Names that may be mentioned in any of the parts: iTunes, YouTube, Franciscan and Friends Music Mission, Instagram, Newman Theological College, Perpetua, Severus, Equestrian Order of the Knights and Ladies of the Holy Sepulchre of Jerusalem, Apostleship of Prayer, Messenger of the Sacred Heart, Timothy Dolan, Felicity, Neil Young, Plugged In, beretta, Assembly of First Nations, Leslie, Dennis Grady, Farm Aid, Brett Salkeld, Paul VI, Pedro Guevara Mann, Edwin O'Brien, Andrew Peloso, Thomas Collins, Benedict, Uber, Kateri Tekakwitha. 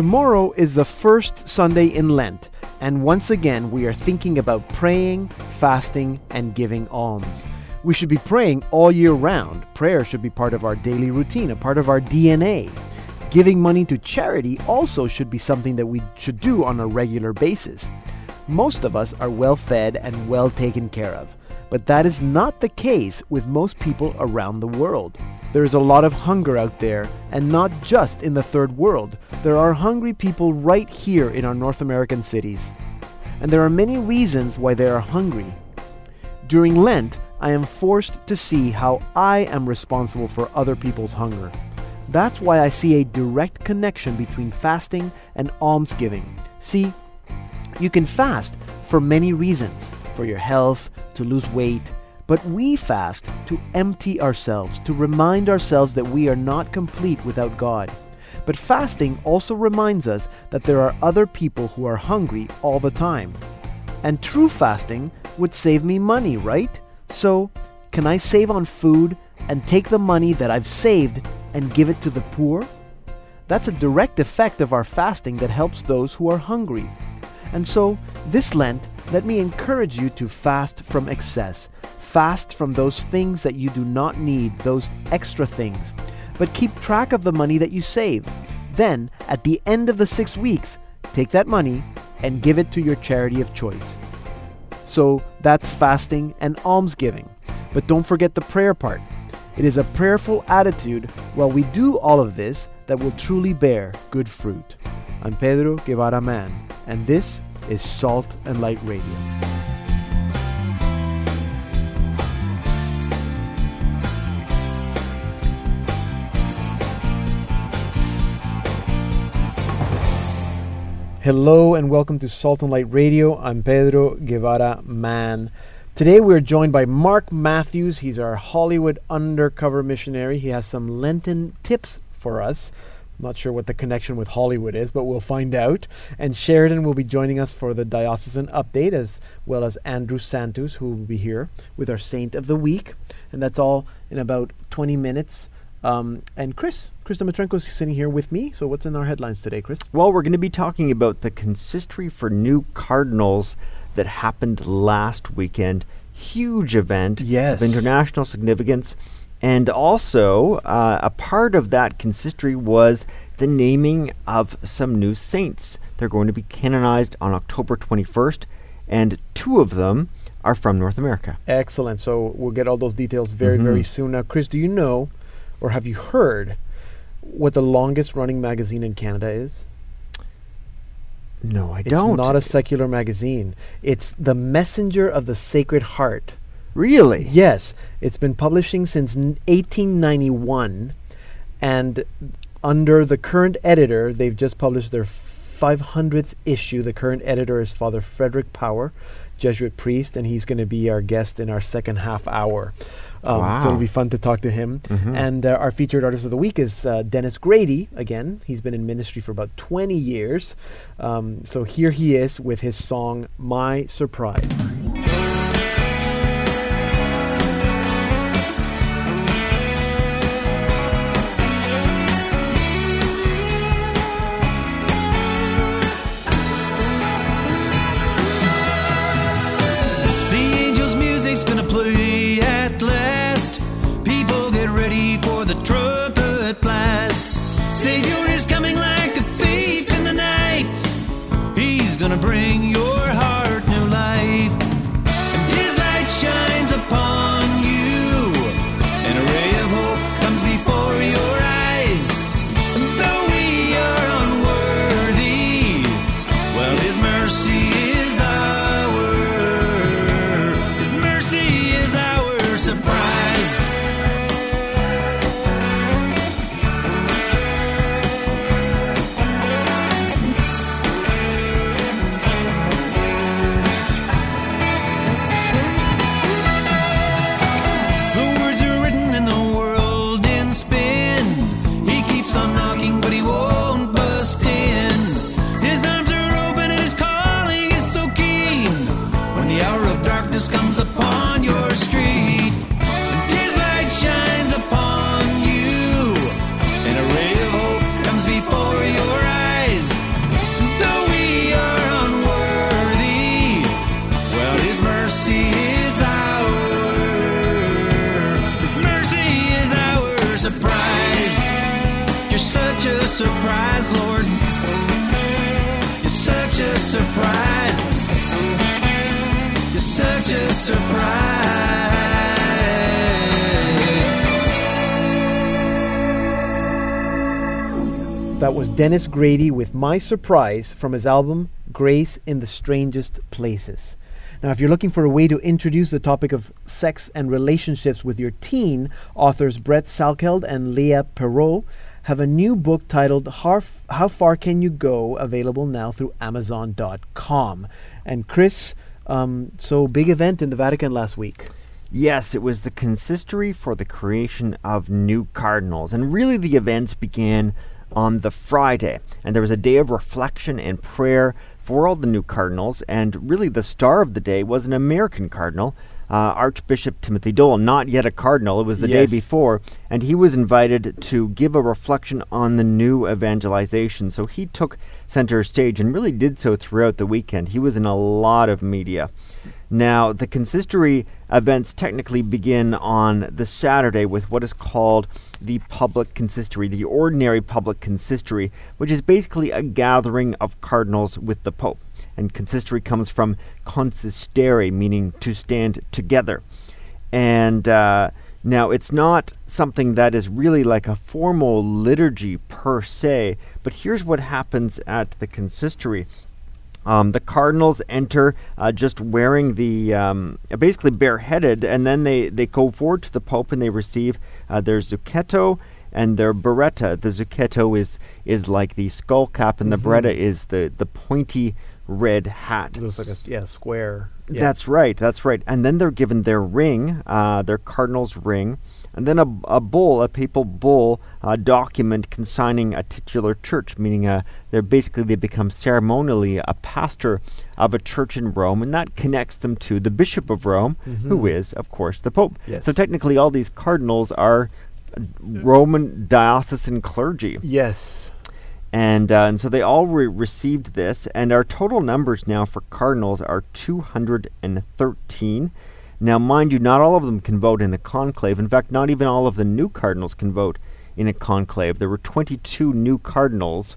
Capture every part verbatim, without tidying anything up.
Tomorrow is the first Sunday in Lent, and once again we are thinking about praying, fasting, and giving alms. We should be praying all year round. Prayer should be part of our daily routine, a part of our D N A. Giving money to charity also should be something that we should do on a regular basis. Most of us are well fed and well taken care of, but that is not the case with most people around the world. There is a lot of hunger out there, and not just in the third world. There are hungry people right here in our North American cities. And there are many reasons why they are hungry. During Lent, I am forced to see how I am responsible for other people's hunger. That's why I see a direct connection between fasting and almsgiving. See, you can fast for many reasons, for your health, to lose weight, but we fast to empty ourselves, to remind ourselves that we are not complete without God. But fasting also reminds us that there are other people who are hungry all the time. And true fasting would save me money, right? So, can I save on food and take the money that I've saved and give it to the poor? That's a direct effect of our fasting that helps those who are hungry. And so, this Lent, let me encourage you to fast from excess. Fast from those things that you do not need, those extra things. But keep track of the money that you save. Then, at the end of the six weeks, take that money and give it to your charity of choice. So that's fasting and almsgiving. But don't forget the prayer part. It is a prayerful attitude while we do all of this that will truly bear good fruit. I'm Pedro Guevara Mann, and this is Salt and Light Radio. Hello and welcome to Salt and Light Radio. I'm Pedro Guevara Mann. Today we're joined by Mark Matthews. He's our Hollywood undercover missionary. He has some Lenten tips for us. Not sure what the connection with Hollywood is, but we'll find out. And Sheridan will be joining us for the diocesan update, as well as Andrew Santos, who will be here with our Saint of the Week. And that's all in about twenty minutes. Um, and Chris, Chris Dimitrenko is sitting here with me. So what's in our headlines today, Chris? Well, we're going to be talking about the consistory for new cardinals that happened last weekend. Huge event, yes, of international significance. And also, uh, a part of that consistory was the naming of some new saints. They're going to be canonized on October twenty-first, and two of them are from North America. Excellent. So we'll get all those details very, mm-hmm. very soon. Now, Chris, do you know, or have you heard what the longest running magazine in Canada is? No, I it's don't. It's not a secular magazine. It's the Messenger of the Sacred Heart. Really? Yes. It's been publishing since eighteen ninety-one. And under the current editor, they've just published their five hundredth issue. The current editor is Father Frederick Power, Jesuit priest, and he's going to be our guest in our second half hour. Um, wow. So it'll be fun to talk to him. Mm-hmm. And uh, our featured artist of the week is uh, Dennis Grady. Again, he's been in ministry for about twenty years. Um, so here he is with his song, My Surprise. Before your eyes. is such a surprise. That was Dennis Grady with My Surprise from his album Grace in the Strangest Places. Now, if you're looking for a way to introduce the topic of sex and relationships with your teen, authors Brett Salkeld and Leah Perrault have a new book titled How, F- How Far Can You Go, available now through Amazon dot com. And Chris, um, so big event in the Vatican last week. Yes, it was the consistory for the creation of new cardinals. And really the events began on the Friday. And there was a day of reflection and prayer for all the new cardinals, and really the star of the day was an American cardinal, uh, Archbishop Timothy Dolan, not yet a cardinal. It was the yes. day before, and he was invited to give a reflection on the new evangelization. So he took center stage and really did so throughout the weekend. He was in a lot of media. Now, the consistory events technically begin on the Saturday with what is called the public consistory, the ordinary public consistory, which is basically a gathering of cardinals with the Pope. And consistory comes from consistere, meaning to stand together. And uh, now it's not something that is really like a formal liturgy per se, but here's what happens at the consistory. Um, the cardinals enter uh, just wearing the, um, basically bareheaded, and then they, they go forward to the Pope and they receive uh, their zucchetto and their beretta. The zucchetto is is like the skull cap, and mm-hmm. the beretta is the, the pointy red hat. It looks like a yeah, square. Yeah. That's right, that's right. And then they're given their ring, uh, their cardinal's ring, and then a, a bull, a papal bull, a document consigning a titular church, meaning uh, they're basically, they become ceremonially a pastor of a church in Rome, and that connects them to the Bishop of Rome, mm-hmm. who is, of course, the Pope. Yes. So technically all these cardinals are uh, Roman diocesan clergy. Yes. And, uh, and so they all re- received this, and our total numbers now for cardinals are two hundred thirteen. Now, mind you, not all of them can vote in a conclave. In fact, not even all of the new cardinals can vote in a conclave. There were twenty-two new cardinals,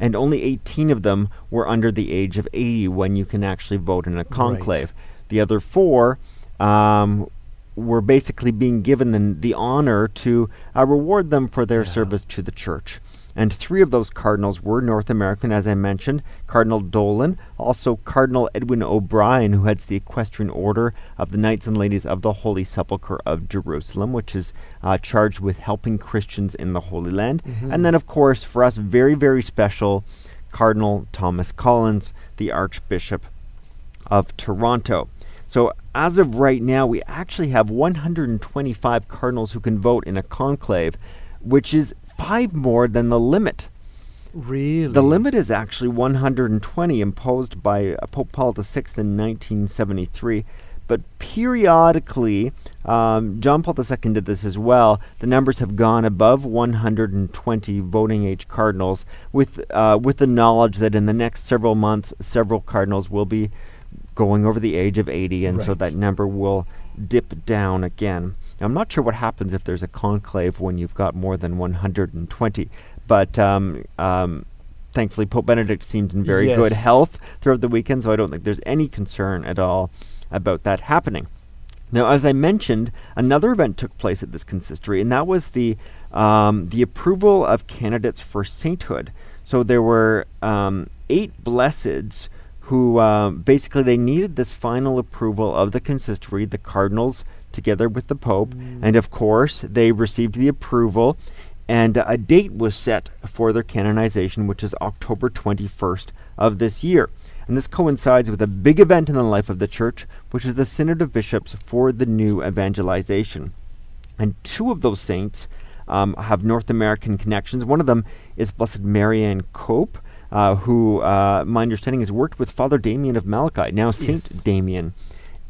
and only eighteen of them were under the age of eighty when you can actually vote in a conclave. Right. The other four um, were basically being given the, the honor to uh, reward them for their yeah. service to the church. And three of those cardinals were North American, as I mentioned, Cardinal Dolan, also Cardinal Edwin O'Brien, who heads the Equestrian Order of the Knights and Ladies of the Holy Sepulchre of Jerusalem, which is uh, charged with helping Christians in the Holy Land. Mm-hmm. And then, of course, for us, very, very special, Cardinal Thomas Collins, the Archbishop of Toronto. So as of right now, we actually have one hundred twenty-five cardinals who can vote in a conclave, which is five more than the limit. Really? The limit is actually one hundred twenty, imposed by uh, Pope Paul the Sixth in nineteen seventy-three. But periodically, um, John Paul the Second did this as well, the numbers have gone above one hundred twenty voting age cardinals, with uh, with the knowledge that in the next several months, several cardinals will be going over the age of eighty, and right. so that number will dip down again. I'm not sure what happens if there's a conclave when you've got more than one hundred twenty, but um, um, thankfully Pope Benedict seemed in very yes. good health throughout the weekend, so I don't think there's any concern at all about that happening. Now, as I mentioned, another event took place at this consistory, and that was the um, the approval of candidates for sainthood. So there were um, eight blesseds who uh, basically they needed this final approval of the consistory, the cardinals, together with the Pope, mm. and of course they received the approval, and uh, a date was set for their canonization, which is October twenty-first of this year. And this coincides with a big event in the life of the Church, which is the Synod of Bishops for the new evangelization. And two of those saints um, have North American connections. One of them is Blessed Marianne Cope, uh, who, uh, my understanding, has worked with Father Damien of Malachi, now Saint yes. Damien.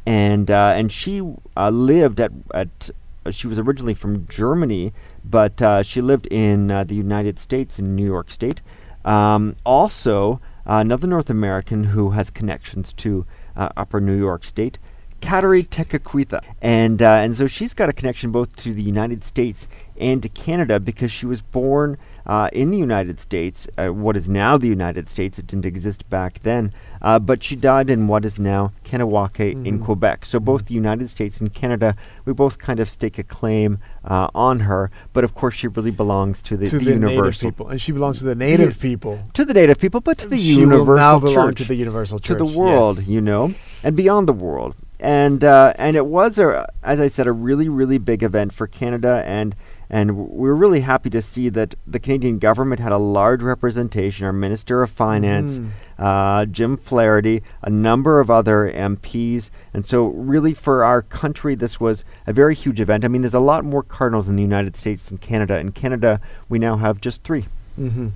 And uh, and she uh, lived at at uh, she was originally from Germany, but uh, she lived in uh, the United States in New York State. Um, also, uh, another North American who has connections to uh, Upper New York State, Kateri Tekakwitha, and uh, and so she's got a connection both to the United States and to Canada because she was born uh, in the United States, uh, what is now the United States. It didn't exist back then, uh, but she died in what is now Kennewaukee mm-hmm. in Quebec. So both the United States and Canada, we both kind of stake a claim uh, on her, but of course she really belongs to the, to the, the universal people, and she belongs to the native the, people, to the native people, but to the she universal will now belong church, to the universal church, to the world, yes. you know, and beyond the world. And uh, and it was, a, as I said, a really, really big event for Canada, and and we were really happy to see that the Canadian government had a large representation. Our Minister of Finance, mm. uh, Jim Flaherty, a number of other M Ps, and so really for our country, this was a very huge event. I mean, there's a lot more cardinals in the United States than Canada. In Canada, we now have just three, mm-hmm.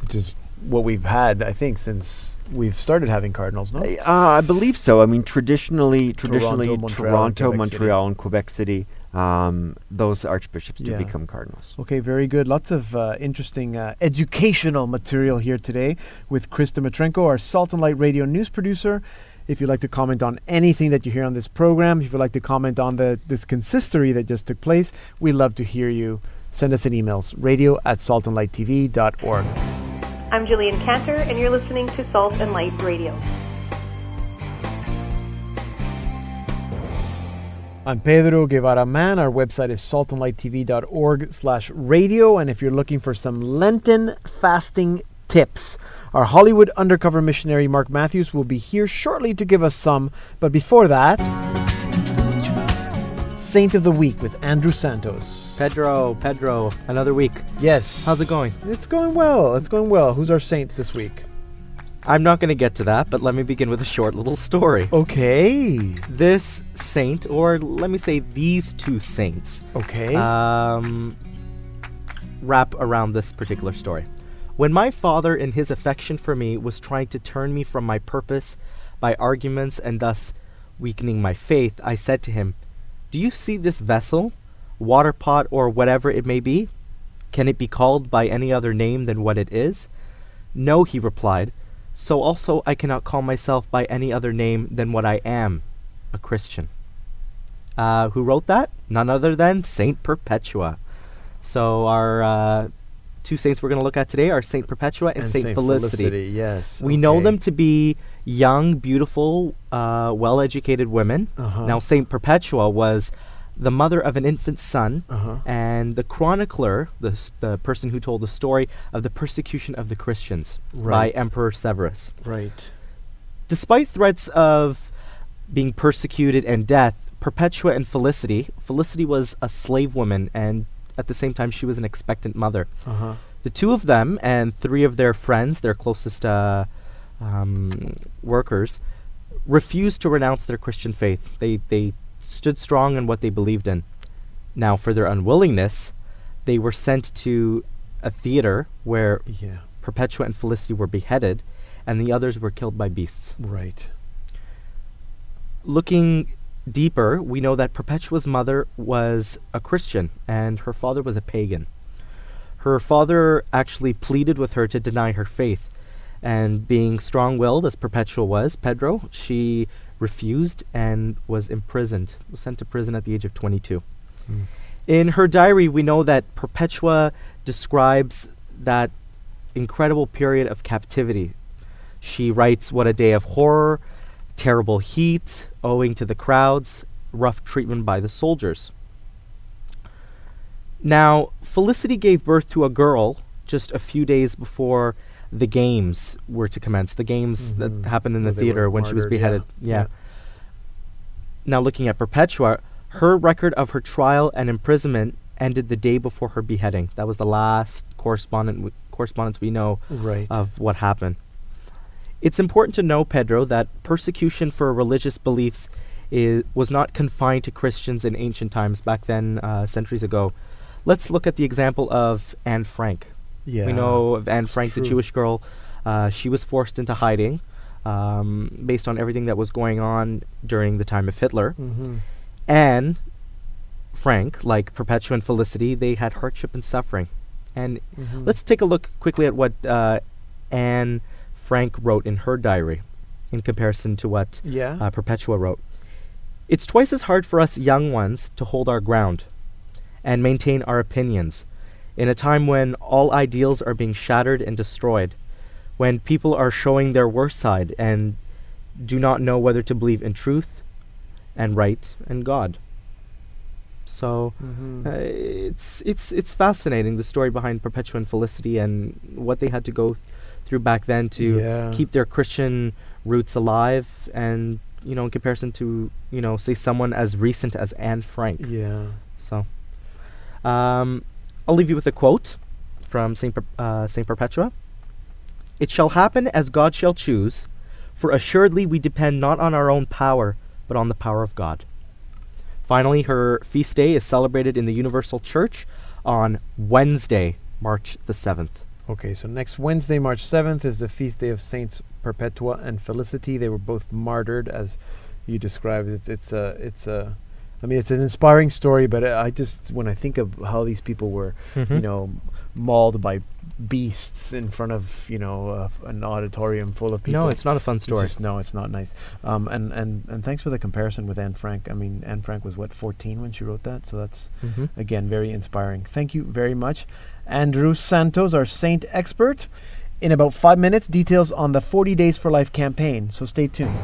which is what we've had, I think, since we've started having cardinals, no? Uh, I believe so. I mean, traditionally, traditionally, Toronto, Montreal, Toronto, and, Quebec Montreal and Quebec City, um, those archbishops yeah. do become cardinals. Okay, very good. Lots of uh, interesting uh, educational material here today with Chris Dimitrenko, our Salt and Light Radio news producer. If you'd like to comment on anything that you hear on this program, if you'd like to comment on the this consistory that just took place, we'd love to hear you. Send us an email, radio at saltandlighttv.org. I'm Jillian Cantor, and you're listening to Salt and Light Radio. I'm Pedro Guevara Mann. Our website is saltandlighttv.org slash radio. And if you're looking for some Lenten fasting tips, our Hollywood undercover missionary Mark Matthews will be here shortly to give us some. But before that, Saint of the Week with Andrew Santos. Pedro, Pedro, another week. Yes. How's it going? It's going well. It's going well. Who's our saint this week? I'm not going to get to that, but let me begin with a short little story. Okay. This saint, or let me say these two saints, okay, um, wrap around this particular story. When my father, in his affection for me, was trying to turn me from my purpose by arguments and thus weakening my faith, I said to him, "Do you see this vessel? Water pot, or whatever it may be? Can it be called by any other name than what it is?" "No," he replied, "so also I cannot call myself by any other name than what I am, a Christian." Uh, who wrote that? None other than Saint Perpetua. So our uh, two saints we're going to look at today are Saint Perpetua and, and Saint, Saint Felicity. Felicity yes, we okay. know them to be young, beautiful, uh, well-educated women. Uh-huh. Now Saint Perpetua was the mother of an infant son, uh-huh. and the chronicler, the the person who told the story of the persecution of the Christians right. by Emperor Severus. Right. Despite threats of being persecuted and death, Perpetua and Felicity, Felicity was a slave woman, and at the same time she was an expectant mother. Uh-huh. The two of them and three of their friends, their closest uh, um, workers, refused to renounce their Christian faith. They they stood strong in what they believed in. Now, for their unwillingness, they were sent to a theater where yeah. Perpetua and Felicity were beheaded, and the others were killed by beasts. Right. Looking deeper, we know that Perpetua's mother was a Christian, and her father was a pagan. Her father actually pleaded with her to deny her faith, and being strong-willed, as Perpetua was, Pedro, she refused and was imprisoned, was sent to prison at the age of twenty-two. Mm. In her diary, we know that Perpetua describes that incredible period of captivity. She writes, "What a day of horror, terrible heat owing to the crowds, rough treatment by the soldiers." Now, Felicity gave birth to a girl just a few days before the games were to commence. The games mm-hmm. that happened in well the theater when martyred, she was beheaded. Yeah. yeah. Now looking at Perpetua, her record of her trial and imprisonment ended the day before her beheading. That was the last correspondent w- correspondence we know right. of what happened. It's important to know, Pedro, that persecution for religious beliefs is, was not confined to Christians in ancient times, back then, uh, centuries ago. Let's look at the example of Anne Frank. Yeah, we know of Anne Frank, true. the Jewish girl. Uh, she was forced into hiding um, based on everything that was going on during the time of Hitler. Mm-hmm. Anne Frank, like Perpetua and Felicity, they had hardship and suffering. And mm-hmm. let's take a look quickly at what uh, Anne Frank wrote in her diary in comparison to what yeah. uh, Perpetua wrote. "It's twice as hard for us young ones to hold our ground and maintain our opinions. in a time when all ideals are being shattered and destroyed, when people are showing their worst side and do not know whether to believe in truth and right and God. So mm-hmm. uh, it's it's it's fascinating, the story behind Perpetua and Felicity and what they had to go th- through back then to yeah. keep their Christian roots alive, and you know, in comparison to, you know, say someone as recent as Anne Frank. Yeah. So um, I'll leave you with a quote from Saint Per- uh, Saint Perpetua. "It shall happen as God shall choose, for assuredly we depend not on our own power, but on the power of God." Finally, her feast day is celebrated in the Universal Church on Wednesday, March the seventh. Okay, so next Wednesday, March seventh, is the feast day of Saints Perpetua and Felicity. They were both martyred, as you described. It's it's a it's a, I mean, it's an inspiring story. But I just, when I think of how these people were, mm-hmm. you know, mauled by beasts in front of, you know, uh, f- an auditorium full of people. No, it's not a fun story. It's just, no, it's not nice. Um, and, and, and thanks for the comparison with Anne Frank. I mean, Anne Frank was, what, fourteen when she wrote that? So that's, mm-hmm. again, very inspiring. Thank you very much. Andrew Santos, our saint expert. In about five minutes, details on the forty Days for Life campaign. So stay tuned.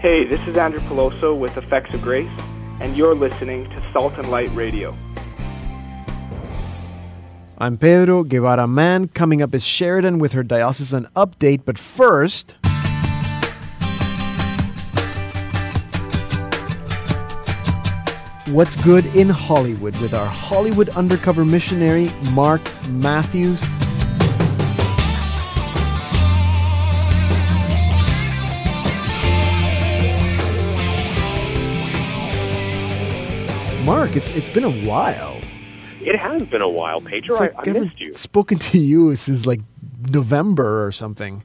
Hey, this is Andrew Peloso with Effects of Grace, and you're listening to Salt and Light Radio. I'm Pedro Guevara Mann. Coming up is Sheridan with her diocesan update, but first... what's good in Hollywood with our Hollywood undercover missionary, Mark Matthews. Mark, it's it's been a while. It has been a while, Pedro. Like I, I missed you. Spoken to you since like November or something.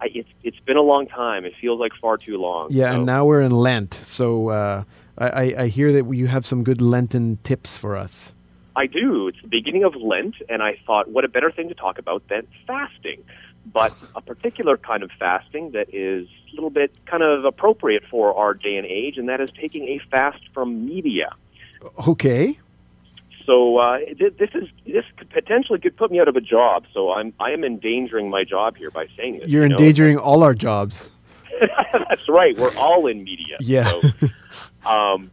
I, it's it's been a long time. It feels like far too long. Yeah, so. And now we're in Lent, so uh, I, I hear that you have some good Lenten tips for us. I do. It's the beginning of Lent, and I thought, what a better thing to talk about than fasting, but a particular kind of fasting that is a little bit kind of appropriate for our day and age, and that is taking a fast from media. Okay. So uh, th- this is this could potentially could put me out of a job. So I'm I am endangering my job here by saying this. You're you know? endangering all our jobs. That's right. We're all in media. Yeah. So, um,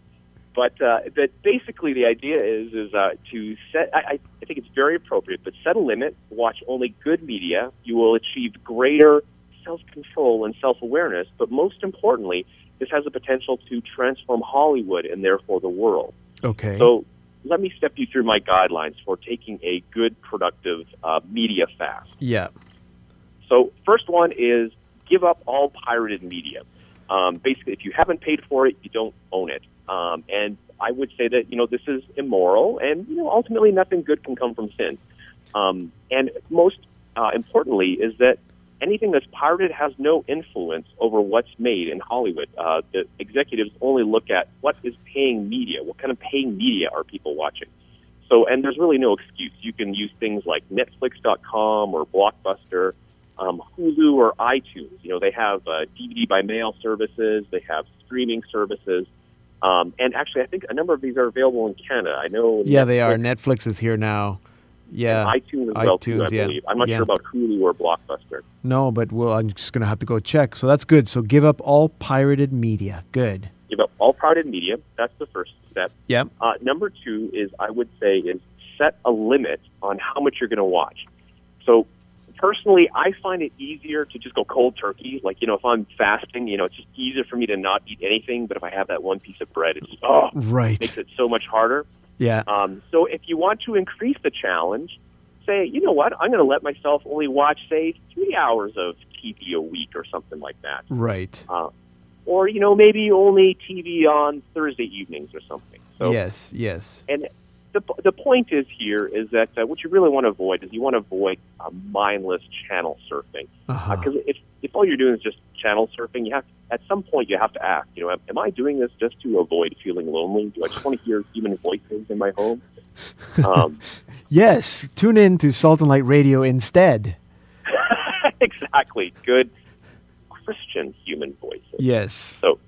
but uh, but basically the idea is is uh, to set. I, I think it's very appropriate. But set a limit. Watch only good media. You will achieve greater self-control and self-awareness. But most importantly, this has the potential to transform Hollywood and therefore the world. Okay. So. Let me step you through my guidelines for taking a good, productive uh, media fast. Yeah. So first one is give up all pirated media. Um, basically, if you haven't paid for it, you don't own it. Um, and I would say that, you know, this is immoral, and, you know, ultimately nothing good can come from sin. Um, and most uh, importantly is that anything that's pirated has no influence over what's made in Hollywood. Uh, the executives only look at what is paying media, what kind of paying media are people watching. So, and there's really no excuse. You can use things like Netflix dot com or Blockbuster, um, Hulu or iTunes. You know, they have uh, D V D by mail services. They have streaming services. Um, and actually, I think a number of these are available in Canada. I know. Yeah, Netflix, they are. Netflix is here now. Yeah, iTunes as well, iTunes, too, I yeah. believe. I'm not yeah. sure about Hulu or Blockbuster. No, but well, I'm just going to have to go check. So that's good. So give up all pirated media. Good. Give up all pirated media. That's the first step. Yeah. Uh, number two is, I would say, is set a limit on how much you're going to watch. So personally, I find it easier to just go cold turkey. Like, you know, if I'm fasting, you know, it's just easier for me to not eat anything. But if I have that one piece of bread, it's just, oh, right. It makes it so much harder. Yeah. Um, so if you want to increase the challenge, say, you know what, I'm going to let myself only watch, say, three hours of T V a week or something like that. Right. Uh, or, you know, maybe only T V on Thursday evenings or something. So, yes, yes. And the the point is here is that uh, what you really want to avoid is you want to avoid uh, mindless channel surfing. Because uh-huh. uh, if, if all you're doing is just channel surfing, you have to, at some point you have to ask, you know, am, am I doing this just to avoid feeling lonely? Do I just want to hear human voices in my home? Um, yes, tune in to Salt and Light Radio instead. Exactly, good Christian human voices. Yes. So,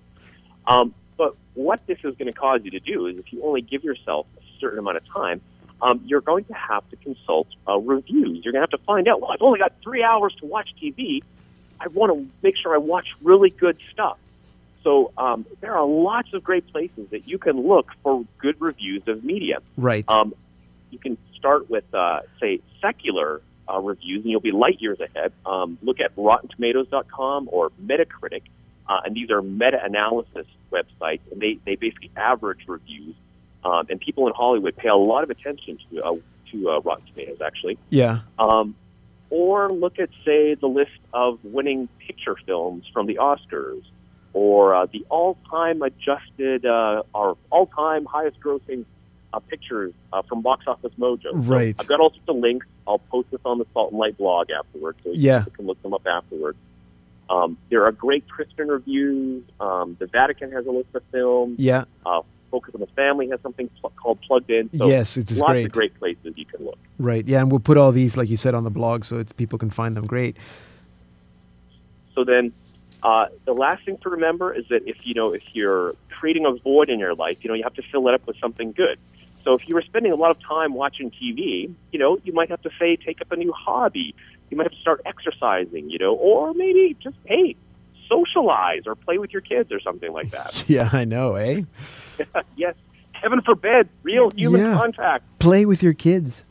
um, but what this is going to cause you to do is if you only give yourself a certain amount of time, um, you're going to have to consult uh, reviews. You're going to have to find out, well, I've only got three hours to watch T V. I want to make sure I watch really good stuff. So um, there are lots of great places that you can look for good reviews of media. Right. Um, you can start with, uh, say, secular uh, reviews, and you'll be light years ahead. Um, look at rotten tomatoes dot com or Metacritic, uh, and these are meta-analysis websites, and they, they basically average reviews. Um, and people in Hollywood pay a lot of attention to uh, to uh, Rotten Tomatoes, actually. Yeah. Um, or look at, say, the list of winning picture films from the Oscars, or uh, the all-time adjusted uh, or all-time highest-grossing uh, pictures uh, from Box Office Mojo. Right. So I've got all sorts of links. I'll post this on the Salt and Light blog afterwards, so you yeah. can look them up afterwards. Um, there are great Christian reviews. Um, the Vatican has a list of films. Yeah. Uh, Focus on the Family has something pl- called Plugged In. So yes, it's lots great. of great places you can look. Right. Yeah, and we'll put all these, like you said, on the blog, so it's people can find them. Great. So then... Uh, the last thing to remember is that if you know if you're creating a void in your life, you know you have to fill it up with something good. So if you were spending a lot of time watching T V, you know you might have to say take up a new hobby. You might have to start exercising, you know, or maybe just hey, socialize or play with your kids or something like that. Yeah, I know, eh? Yes, heaven forbid, real human yeah. contact. Play with your kids.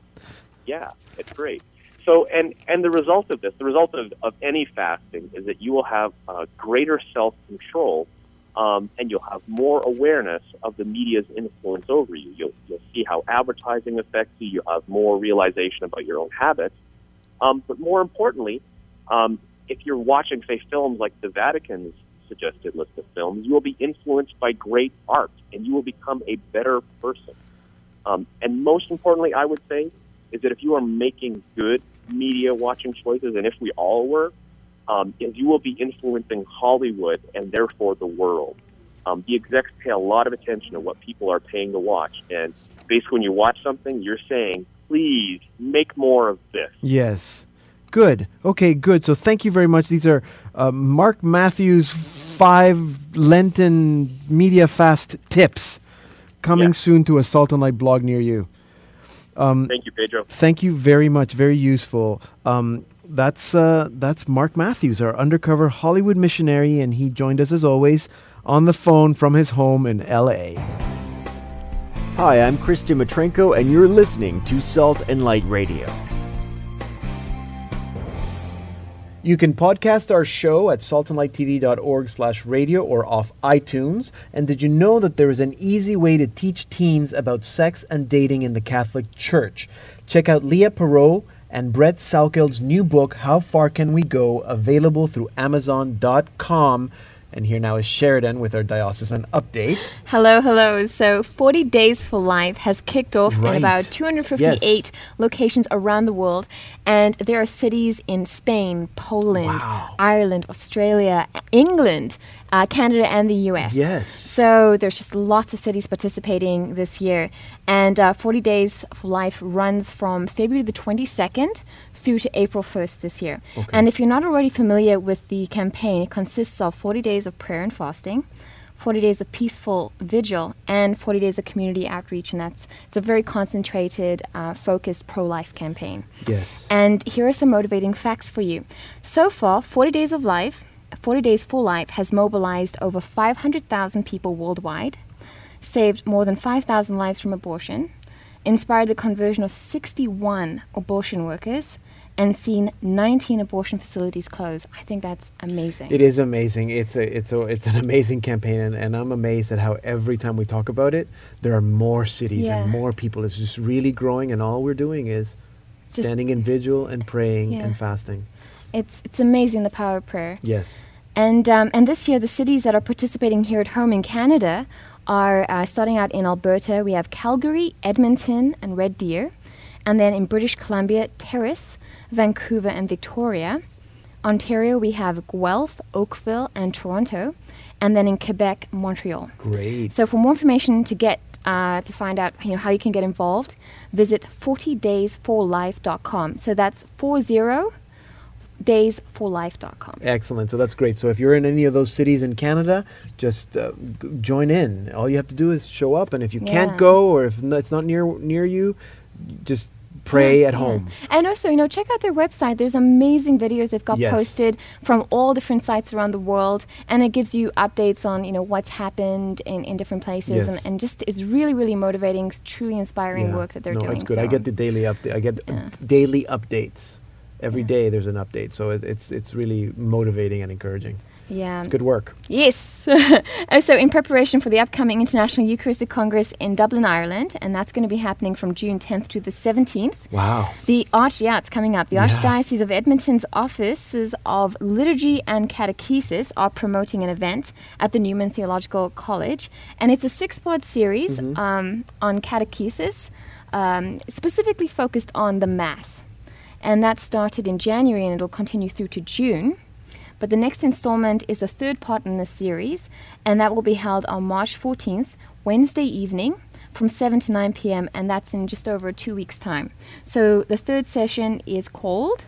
Yeah, it's great. So, and, and the result of this, the result of, of any fasting is that you will have uh, greater self-control um, and you'll have more awareness of the media's influence over you. You'll, you'll see how advertising affects you. You'll have more realization about your own habits. Um, but more importantly, um, if you're watching, say, films like the Vatican's suggested list of films, you will be influenced by great art and you will become a better person. Um, and most importantly, I would say, is that if you are making good media watching choices, and if we all were, um, you will be influencing Hollywood and therefore the world. Um, the execs pay a lot of attention to what people are paying to watch, and basically when you watch something, you're saying, please, make more of this. Yes. Good. Okay, good. So thank you very much. These are uh, Mark Matthews' five Lenten media fast tips coming yes. soon to a Salt and Light blog near you. Um, thank you, Pedro. Thank you very much. Very useful. Um, that's uh, that's Mark Matthews, our undercover Hollywood missionary, and he joined us, as always, on the phone from his home in L A. Hi, I'm Chris Dimitrenko, and you're listening to Salt and Light Radio. You can podcast our show at salt and light t v dot org slash radio or off iTunes. And did you know that there is an easy way to teach teens about sex and dating in the Catholic Church? Check out Leah Perrault and Brett Salkeld's new book, How Far Can We Go?, available through amazon dot com. And here now is Sheridan with our diocesan update. Hello, hello. So forty Days for Life has kicked off right. in about two hundred fifty-eight yes. locations around the world. And there are cities in Spain, Poland, wow. Ireland, Australia, England, uh, Canada, and the U S. Yes. So there's just lots of cities participating this year. And uh, forty Days for Life runs from February the twenty-second through to April first this year. Okay. And if you're not already familiar with the campaign, it consists of forty days of prayer and fasting, forty days of peaceful vigil, and forty days of community outreach. And that's it's a very concentrated, uh, focused pro-life campaign. Yes. And here are some motivating facts for you. So far, forty Days of Life, forty Days for Life, has mobilized over five hundred thousand people worldwide, saved more than five thousand lives from abortion, inspired the conversion of sixty-one abortion workers, and seen nineteen abortion facilities close. I think that's amazing. It is amazing. It's a it's a it's an amazing campaign, and, and I'm amazed at how every time we talk about it, there are more cities yeah. and more people. It's just really growing, and all we're doing is just standing in vigil and praying yeah. and fasting. It's it's amazing, the power of prayer. Yes. And um, and this year, the cities that are participating here at home in Canada are uh, starting out in Alberta. We have Calgary, Edmonton, and Red Deer, and then in British Columbia, Terrace, Vancouver, and Victoria. Ontario, we have Guelph, Oakville, and Toronto, and then in Quebec, Montreal. Great. So for more information to get, uh, to find out you know, how you can get involved, visit forty days for life dot com. So that's forty days for life dot com. Excellent. So that's great. So if you're in any of those cities in Canada, just uh, g- join in. All you have to do is show up, and if you yeah. can't go, or if n- it's not near near you, just pray yeah. at home. And also, you know, check out their website. There's amazing videos they've got yes. posted from all different sites around the world, and it gives you updates on, you know, what's happened in, in different places, yes. and, and just it's really, really motivating, truly inspiring yeah. work that they're no, doing. No, it's good. So I get the daily update. I get yeah. daily updates. Every yeah. day there's an update, so it, it's it's really motivating and encouraging. Yeah. It's good work. Yes. Also, in preparation for the upcoming International Eucharistic Congress in Dublin, Ireland, and that's going to be happening from June tenth to the seventeenth. Wow. The Arch, yeah, it's coming up. The yeah. Archdiocese of Edmonton's offices of liturgy and catechesis are promoting an event at the Newman Theological College, and it's a six-part series mm-hmm. um, on catechesis, um, specifically focused on the Mass. And that started in January, and it'll continue through to June. But the next installment is the third part in the series, and that will be held on March fourteenth, Wednesday evening, from seven to nine p.m., and that's in just over two weeks' time. So the third session is called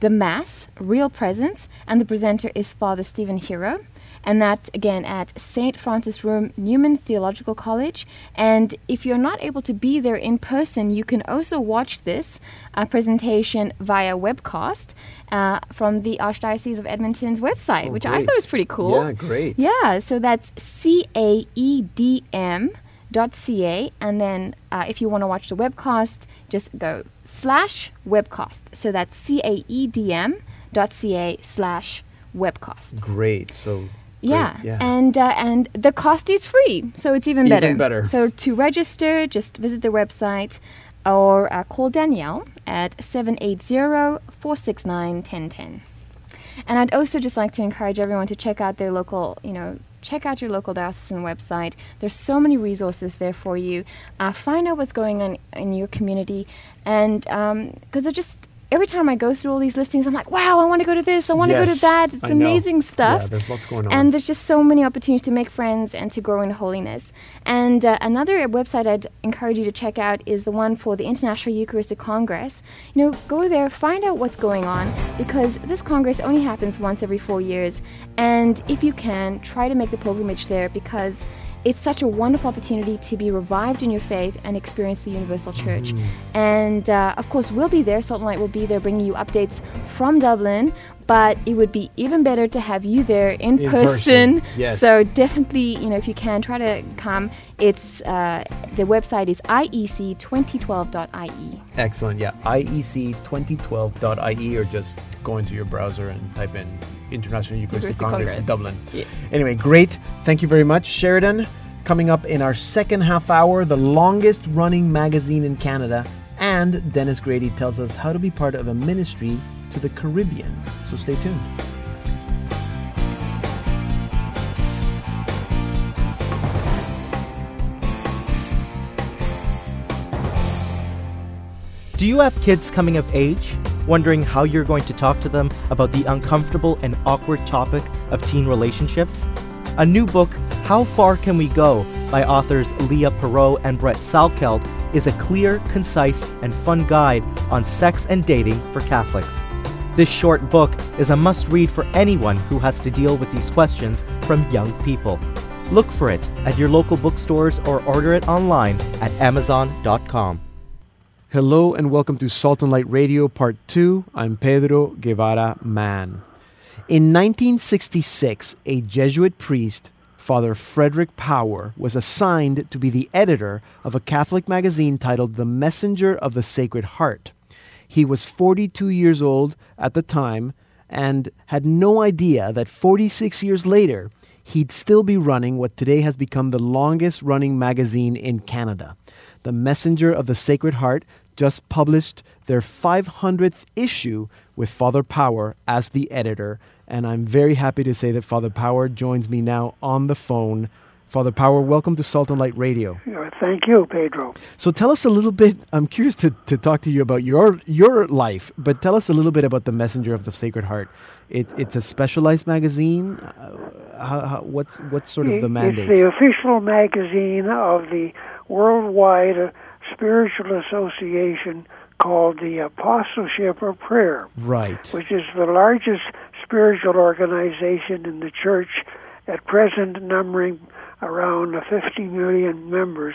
The Mass, Real Presence, and the presenter is Father Stephen Hero, and that's, again, at Saint Francis Room, Newman Theological College. And if you're not able to be there in person, you can also watch this uh, presentation via webcast, Uh, from the Archdiocese of Edmonton's website, oh, which great. I thought was pretty cool. Yeah, great. Yeah, so that's C A E D M dot C A, and then uh, if you want to watch the webcast, just go slash webcast. So that's C A E D M dot C A slash webcast. Great, so... Yeah. yeah, and uh, and the cost is free, so it's even, even better. Even better. So to register, just visit the website, or uh, call Danielle at seven eight zero, four six nine, one zero one zero. And I'd also just like to encourage everyone to check out their local, you know, check out your local diocesan website. There's so many resources there for you. Uh, find out what's going on in your community. And because um, I just, every time I go through all these listings, I'm like, wow, I want to go to this, I want to yes, go to that. It's I amazing know. stuff. Yeah, there's lots going on. And there's just so many opportunities to make friends and to grow in holiness. And uh, another website I'd encourage you to check out is the one for the International Eucharistic Congress. You know, go there, find out what's going on, because this Congress only happens once every four years. And if you can, try to make the pilgrimage there, because it's such a wonderful opportunity to be revived in your faith and experience the universal church. Mm. And uh, of course, we'll be there. Salt and Light will be there bringing you updates from Dublin, but it would be even better to have you there in, in person. person. Yes. So definitely, you know, if you can, try to come. It's uh, the website is I E C twenty twelve dot I E. Excellent. Yeah, I E C twenty twelve dot I E, or just go into your browser and type in International Eucharistic Congress, Congress in Dublin. Yes. Anyway, great. Thank you very much, Sheridan. Coming up in our second half hour, the longest running magazine in Canada, and Dennis Grady tells us how to be part of a ministry to the Caribbean. So stay tuned. Do you have kids coming of age? Wondering how you're going to talk to them about the uncomfortable and awkward topic of teen relationships? A new book, How Far Can We Go? By authors Leah Perrault and Brett Salkeld is a clear, concise, and fun guide on sex and dating for Catholics. This short book is a must-read for anyone who has to deal with these questions from young people. Look for it at your local bookstores or order it online at amazon dot com. Hello and welcome to Salt and Light Radio Part two. I'm Pedro Guevara Mann. In nineteen sixty-six, a Jesuit priest, Father Frederick Power, was assigned to be the editor of a Catholic magazine titled The Messenger of the Sacred Heart. He was forty-two years old at the time and had no idea that forty-six years later, he'd still be running what today has become the longest-running magazine in Canada. The Messenger of the Sacred Heart just published their five hundredth issue with Father Power as the editor, and I'm very happy to say that Father Power joins me now on the phone. Father Power, welcome to Salt and Light Radio. Thank you, Pedro. So tell us a little bit, I'm curious to, to talk to you about your your life, but tell us a little bit about the Messenger of the Sacred Heart. It, it's a specialized magazine. Uh, how, how, what's, what's sort of the mandate? It's the official magazine of the worldwide uh, spiritual association called the Apostleship of Prayer. Right. Which is the largest spiritual organization in the church at present, numbering around fifty million members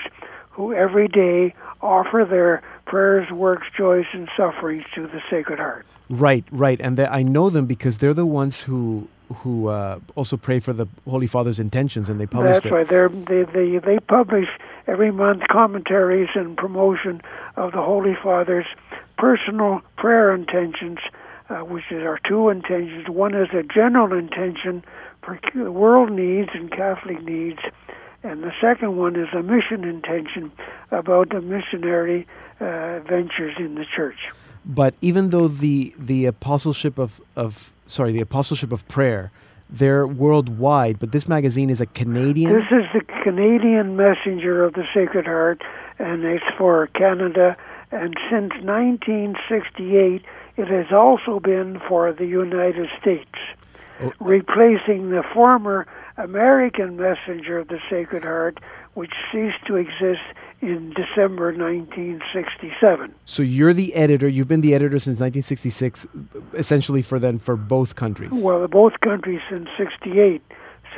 who every day offer their prayers, works, joys, and sufferings to the Sacred Heart. Right, right. And the, I know them because they're the ones who who uh, also pray for the Holy Father's intentions, and they publish That's them. Right. They're, they, they, they publish every month commentaries and promotion of the Holy Father's personal prayer intentions, uh, which is our two intentions. One is a general intention for world needs and Catholic needs, and the second one is a mission intention about the missionary uh, ventures in the Church. But even though the the apostleship of, of sorry the apostleship of prayer, they're worldwide. But this magazine is a Canadian. This is the Canadian Messenger of the Sacred Heart, and it's for Canada. And since nineteen sixty-eight, it has also been for the United States, oh. replacing the former American Messenger of the Sacred Heart, which ceased to exist in December nineteen sixty-seven. So you're the editor. You've been the editor since nineteen sixty-six, essentially for then for both countries. Well, both countries since sixty-eight,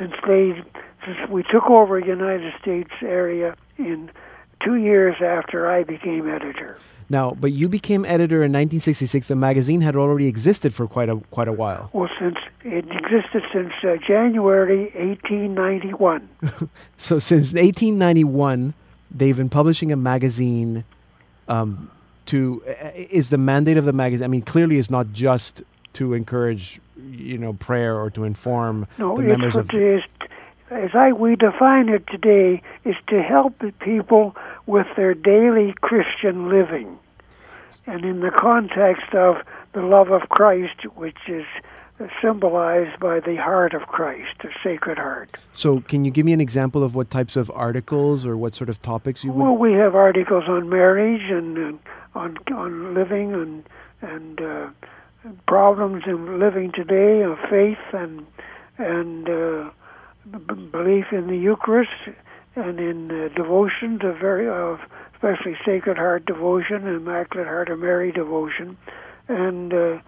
since they since we took over United States area in two years after I became editor. Now, but you became editor in nineteen sixty-six. The magazine had already existed for quite a quite a while. Well, since it existed since uh, January eighteen ninety-one. So since eighteen ninety-one, they've been publishing a magazine. Um, to uh, is the mandate of the magazine? I mean, clearly, it's not just to encourage, you know, prayer or to inform no, the members of. The, as I we define it today, is to help the people with their daily Christian living, and in the context of the love of Christ, which is symbolized by the heart of Christ, the Sacred Heart. So can you give me an example of what types of articles or what sort of topics you would... Well, we have articles on marriage and, and on on living and, and uh, problems in living today, of faith and, and uh, b- belief in the Eucharist, and in uh, devotion, to very, uh, especially Sacred Heart devotion and Immaculate Heart of Mary devotion, and uh,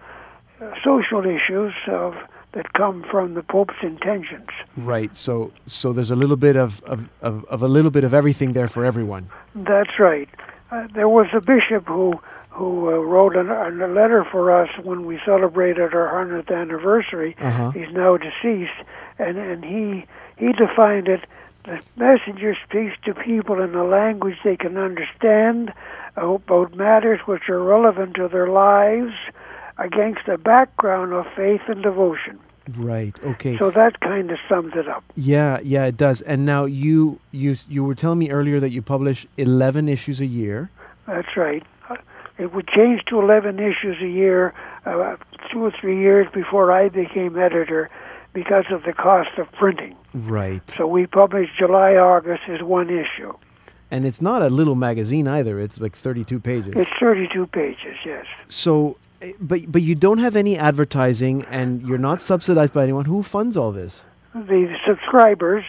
social issues of that come from the Pope's intentions. Right. So, so there's a little bit of of, of, of a little bit of everything there for everyone. That's right. Uh, there was a bishop who who uh, wrote an, a letter for us when we celebrated our one hundredth anniversary. Uh-huh. He's now deceased, and and he he defined it. The messenger speaks to people in a language they can understand about matters which are relevant to their lives against a background of faith and devotion. Right, okay. So that kind of sums it up. Yeah, yeah, it does. And now you you, you were telling me earlier that you publish eleven issues a year. That's right. It would change to eleven issues a year uh, two or three years before I became editor, because of the cost of printing. Right. So we publish July, August is one issue. And it's not a little magazine either. It's like thirty-two pages. It's thirty-two pages, yes. So, but but you don't have any advertising, and you're not subsidized by anyone. Who funds all this? The subscribers.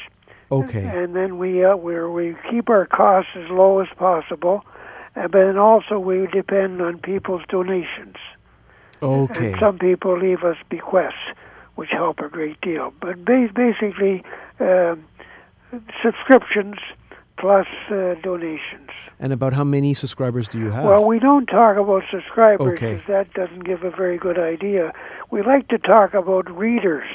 Okay. And then we uh, we we keep our costs as low as possible, but then also we depend on people's donations. Okay. And some people leave us bequests, which help a great deal. But basically, uh, subscriptions plus uh, donations. And about how many subscribers do you have? Well, we don't talk about subscribers, because okay. that doesn't give a very good idea. We like to talk about readers.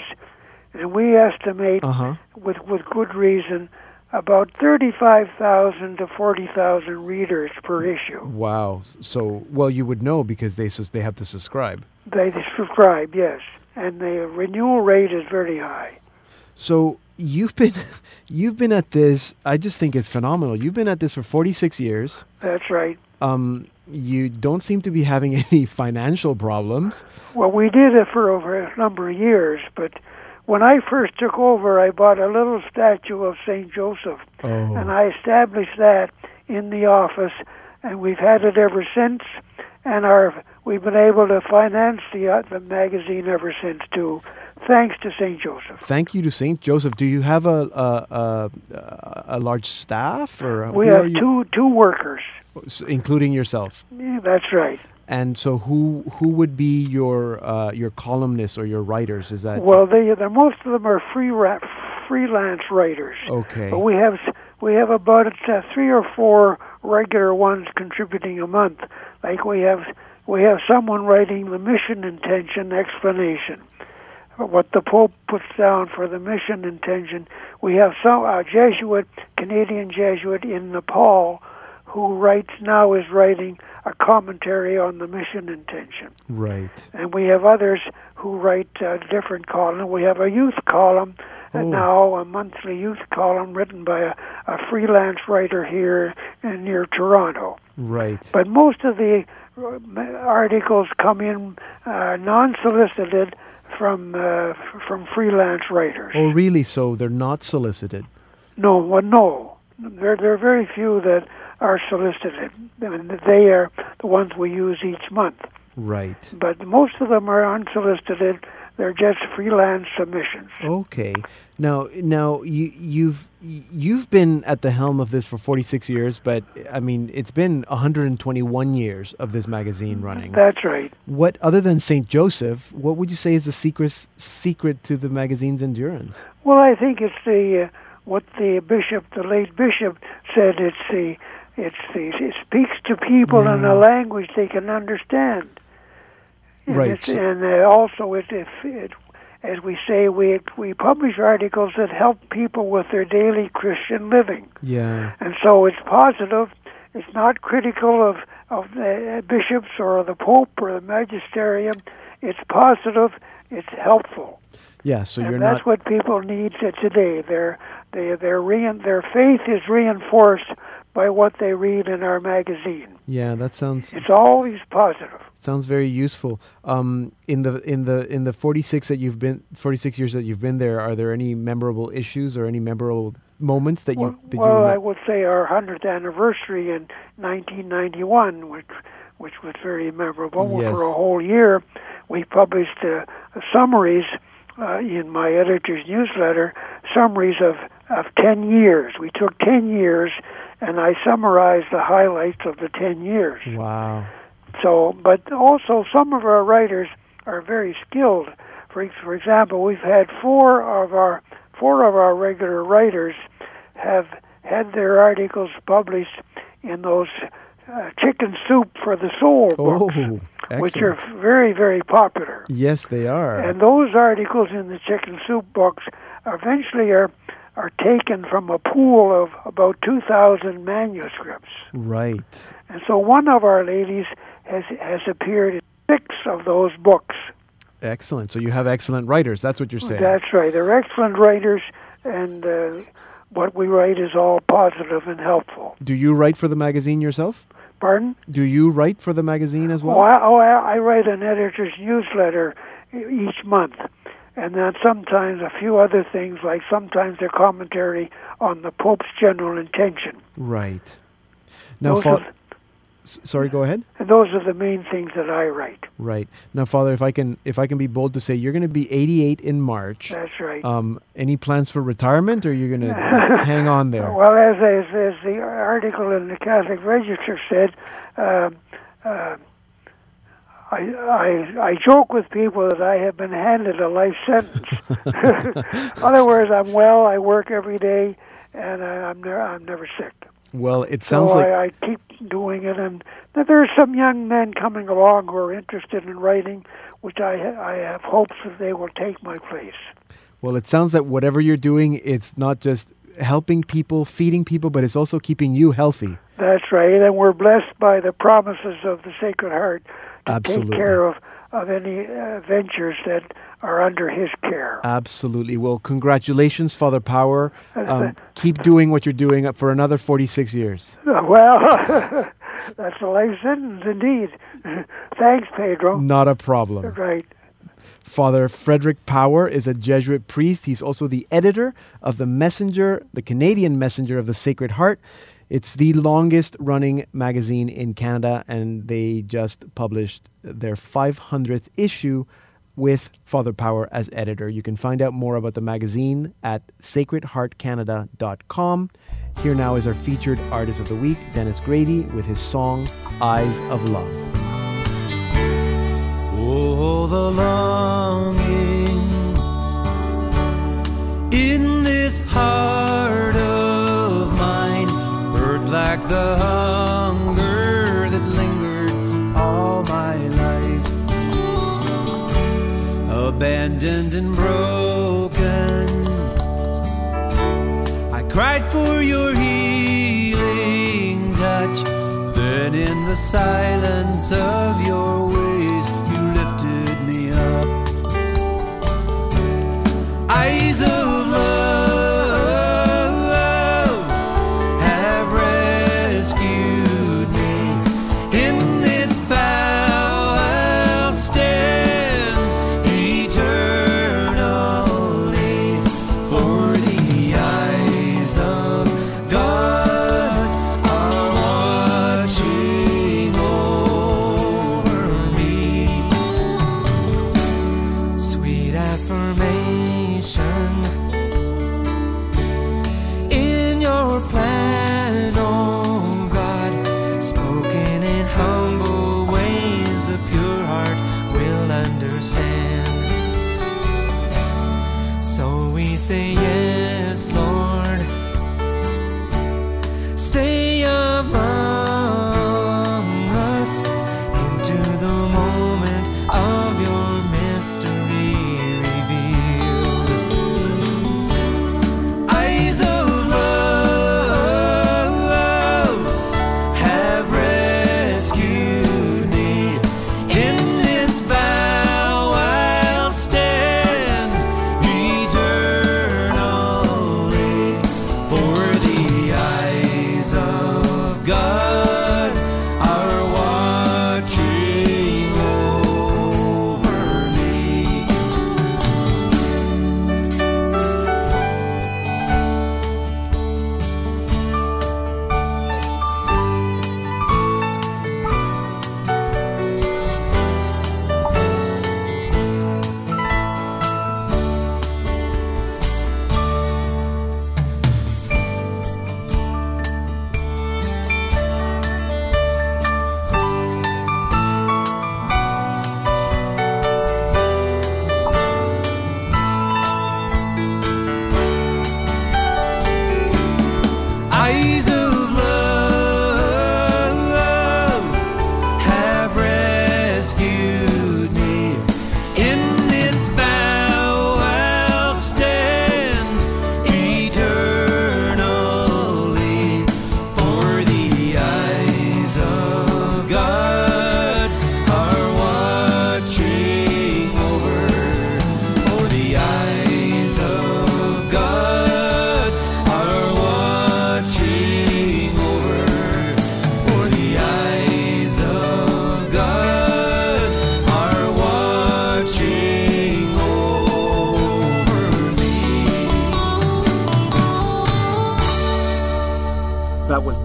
And we estimate, uh-huh. with, with good reason, about thirty-five thousand to forty thousand readers per issue. Wow. So, well, you would know because they they have to subscribe. They subscribe, yes. And the renewal rate is very high. So you've been you've been at this, I just think it's phenomenal. You've been at this for forty-six years. That's right. Um, you don't seem to be having any financial problems. Well, we did it for over a number of years, but when I first took over, I bought a little statue of Saint Joseph, oh. and I established that in the office, and we've had it ever since, and our... We've been able to finance the, uh, the magazine ever since, too, thanks to Saint Joseph. Thank you to Saint Joseph. Do you have a a, a, a large staff? Or we have two two workers, so including yourself. Yeah, that's right. And so, who who would be your uh, your columnists or your writers? Is that well? They the most of them are free ra- freelance writers. Okay. But we have we have about uh, three or four regular ones contributing a month. Like we have we have someone writing the mission intention explanation. What the Pope puts down for the mission intention. We have some a Jesuit, Canadian Jesuit in Nepal, who writes now is writing a commentary on the mission intention. Right. And we have others who write a different column. We have a youth column, oh. and now a monthly youth column written by a, a freelance writer here in, near Toronto. Right. But most of the articles come in uh, non-solicited from uh, from freelance writers. Oh, really? So they're not solicited? No, well, no. There, there are very few that are solicited. I mean, they are the ones we use each month. Right. But most of them are unsolicited. They're just freelance submissions. Okay. Now, now you, you've you've been at the helm of this for forty-six years, but I mean, it's been one hundred twenty-one years of this magazine running. That's right. What, other than Saint Joseph, what would you say is the secret secret to the magazine's endurance? Well, I think it's the uh, what the bishop, the late bishop, said. It's the it's the it speaks to people yeah. in a language they can understand. And right, and uh, also, it, if it, as we say, we we publish articles that help people with their daily Christian living. Yeah, and so it's positive. It's not critical of of the bishops or the Pope or the magisterium. It's positive. It's helpful. Yeah, so and you're that's not... what people need today. Their their their re- their faith is reinforced by what they read in our magazine. Yeah, that sounds... It's always positive. Sounds very useful. Um, in the in the in the forty-six that you've been forty-six years that you've been there, are there any memorable issues or any memorable moments that well, you? That well, you remember? I would say our hundredth anniversary in nineteen ninety-one, which which was very memorable yes. for a whole year. We published uh, summaries uh, in my editor's newsletter, summaries of of ten years. We took ten years. And I summarized the highlights of the ten years. Wow! So, but also some of our writers are very skilled. For for example, we've had four of our four of our regular writers have had their articles published in those uh, Chicken Soup for the Soul books, oh, which are very very popular. Yes, they are. And those articles in the Chicken Soup books eventually are. are taken from a pool of about two thousand manuscripts. Right. And so one of our ladies has has appeared in six of those books. Excellent. So you have excellent writers. That's what you're saying. That's right. They're excellent writers, and uh, what we write is all positive and helpful. Do you write for the magazine yourself? Pardon? Do you write for the magazine as well? Oh, I, oh, I, I write an editor's newsletter each month. And then sometimes a few other things, like sometimes their commentary on the Pope's general intention. Right. Now, Father... S- sorry, go ahead. And those are the main things that I write. Right. Now, Father, if I can if I can be bold to say, you're going to be eighty-eight in March. That's right. Um, any plans for retirement, or you're going to hang on there? Well, as, as, as the article in the Catholic Register said... Uh, uh, I, I I joke with people that I have been handed a life sentence. In other words, I'm well, I work every day, and I, I'm, ne- I'm never sick. Well, it sounds so like... I, I keep doing it, and there are some young men coming along who are interested in writing, which I, I have hopes that they will take my place. Well, it sounds that whatever you're doing, it's not just helping people, feeding people, but it's also keeping you healthy. That's right, and we're blessed by the promises of the Sacred Heart, to Absolutely. Take care of, of any uh, ventures that are under his care. Absolutely. Well, congratulations, Father Power. Um, keep doing what you're doing for another forty-six years. Well, that's a life sentence indeed. Thanks, Pedro. Not a problem. Right. Father Frederick Power is a Jesuit priest. He's also the editor of the Messenger, the Canadian Messenger of the Sacred Heart. It's the longest-running magazine in Canada, and they just published their five hundredth issue with Father Power as editor. You can find out more about the magazine at sacred heart canada dot com. Here now is our featured artist of the week, Dennis Grady, with his song, Eyes of Love. Oh, the longing in this heart of like the your healing touch. Then in the silence of your ways, you lifted me up. Eyes of love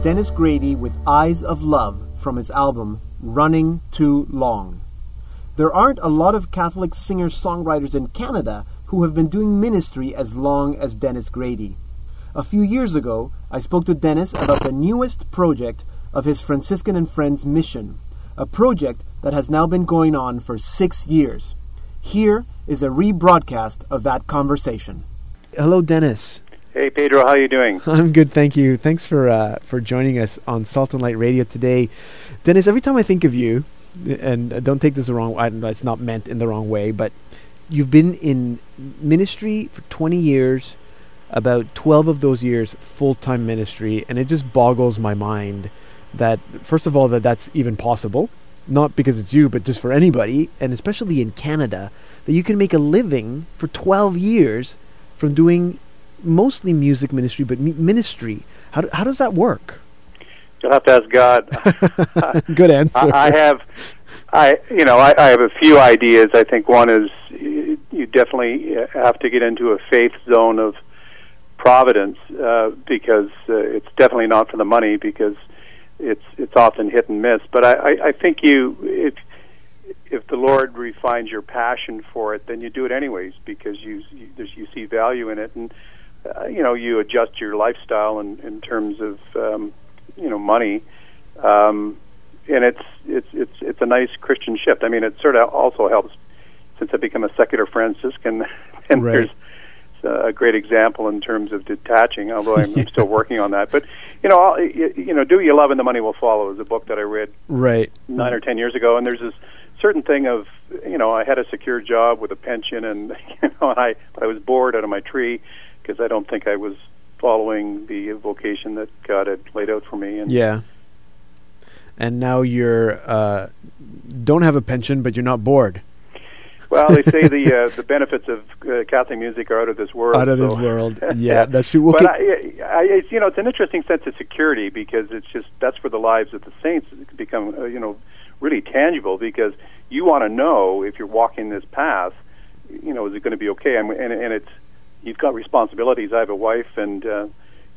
Dennis Grady with Eyes of Love from his album Running Too Long. There aren't a lot of Catholic singer-songwriters in Canada who have been doing ministry as long as Dennis Grady. A few years ago, I spoke to Dennis about the newest project of his Franciscan and Friends mission, a project that has now been going on for six years. Here is a rebroadcast of that conversation. Hello, Dennis. Hey, Pedro, how are you doing? I'm good, thank you. Thanks for uh, for joining us on Salt and Light Radio today. Dennis, every time I think of you, and uh, don't take this the wrong way, it's not meant in the wrong way, but you've been in ministry for twenty years, about twelve of those years full-time ministry, and it just boggles my mind that, first of all, that that's even possible, not because it's you, but just for anybody, and especially in Canada, that you can make a living for twelve years from doing mostly music ministry, but ministry. How do, how does that work? You'll have to ask God. Good answer. I, I have, I you know, I, I have a few ideas. I think one is you, you definitely have to get into a faith zone of providence uh, because uh, it's definitely not for the money because it's it's often hit and miss. But I, I, I think you if if the Lord refines your passion for it, then you do it anyways because you you, you see value in it and. Uh, you know, you adjust your lifestyle in, in terms of um, you know money, um, and it's it's it's it's a nice Christian shift. I mean, it sort of also helps since I've become a secular Franciscan, and right. There's a great example in terms of detaching. Although I'm, I'm still working on that, but you know, I'll, you, you know, Do What You Love and the Money Will Follow is a book that I read right nine or ten years ago, and there's this certain thing of you know I had a secure job with a pension, and you know, I I was bored out of my tree. Because I don't think I was following the vocation that God had laid out for me. And yeah. And now you're uh, don't have a pension, but you're not bored. Well, they say the uh, the benefits of uh, Catholic music are out of this world. Out of so. this world, yeah, that's true. We'll but I, I, it's, you know, it's an interesting sense of security, because it's just that's where the lives of the saints become, uh, you know, really tangible. Because you want to know if you're walking this path, you know, is it going to be okay? And, and and it's you've got responsibilities. I have a wife and uh,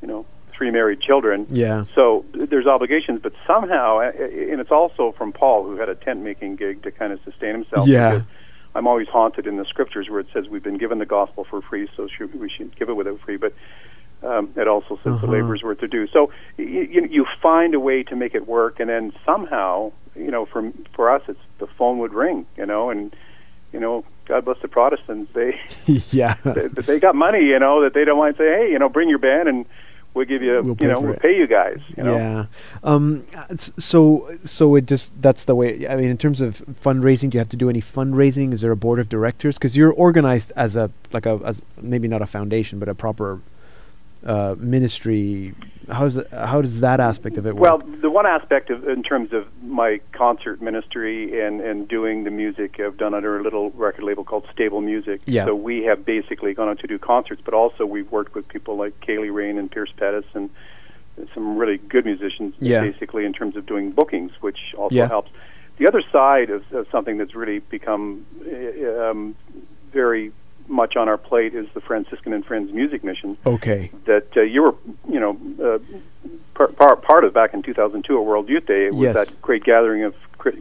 you know three married children. Yeah. So there's obligations, but somehow, and it's also from Paul, who had a tent making gig to kind of sustain himself. Yeah. I'm always haunted in the scriptures where it says we've been given the gospel for free, so should, we should give it without free. But um, it also says uh-huh. the labor's worth to do. So you, you find a way to make it work, and then somehow, you know, for for us, it's the phone would ring, you know, and you know, God bless the Protestants. They yeah, they, they got money, you know, that they don't want to say, hey, you know, bring your band and we'll give you, we'll you know, we'll it. pay you guys. You know? Yeah. Um, it's, so, so it just, that's the way, I mean, in terms of fundraising, do you have to do any fundraising? Is there a board of directors? Because you're organized as a, like a, as maybe not a foundation, but a proper uh, ministry. How's that, how does that aspect of it work? Well, the one aspect of, in terms of my concert ministry and, and doing the music, I've done under a little record label called Stable Music. Yeah. So we have basically gone out to do concerts, but also we've worked with people like Kaylee Rain and Pierce Pettis and some really good musicians, yeah. basically, in terms of doing bookings, which also yeah. helps. The other side of, of something that's really become um, very much on our plate is the Franciscan and Friends Music Mission. Okay. That uh, you were, you know, uh, par, par, part of back in two thousand two at World Youth Day. It was yes. that great gathering of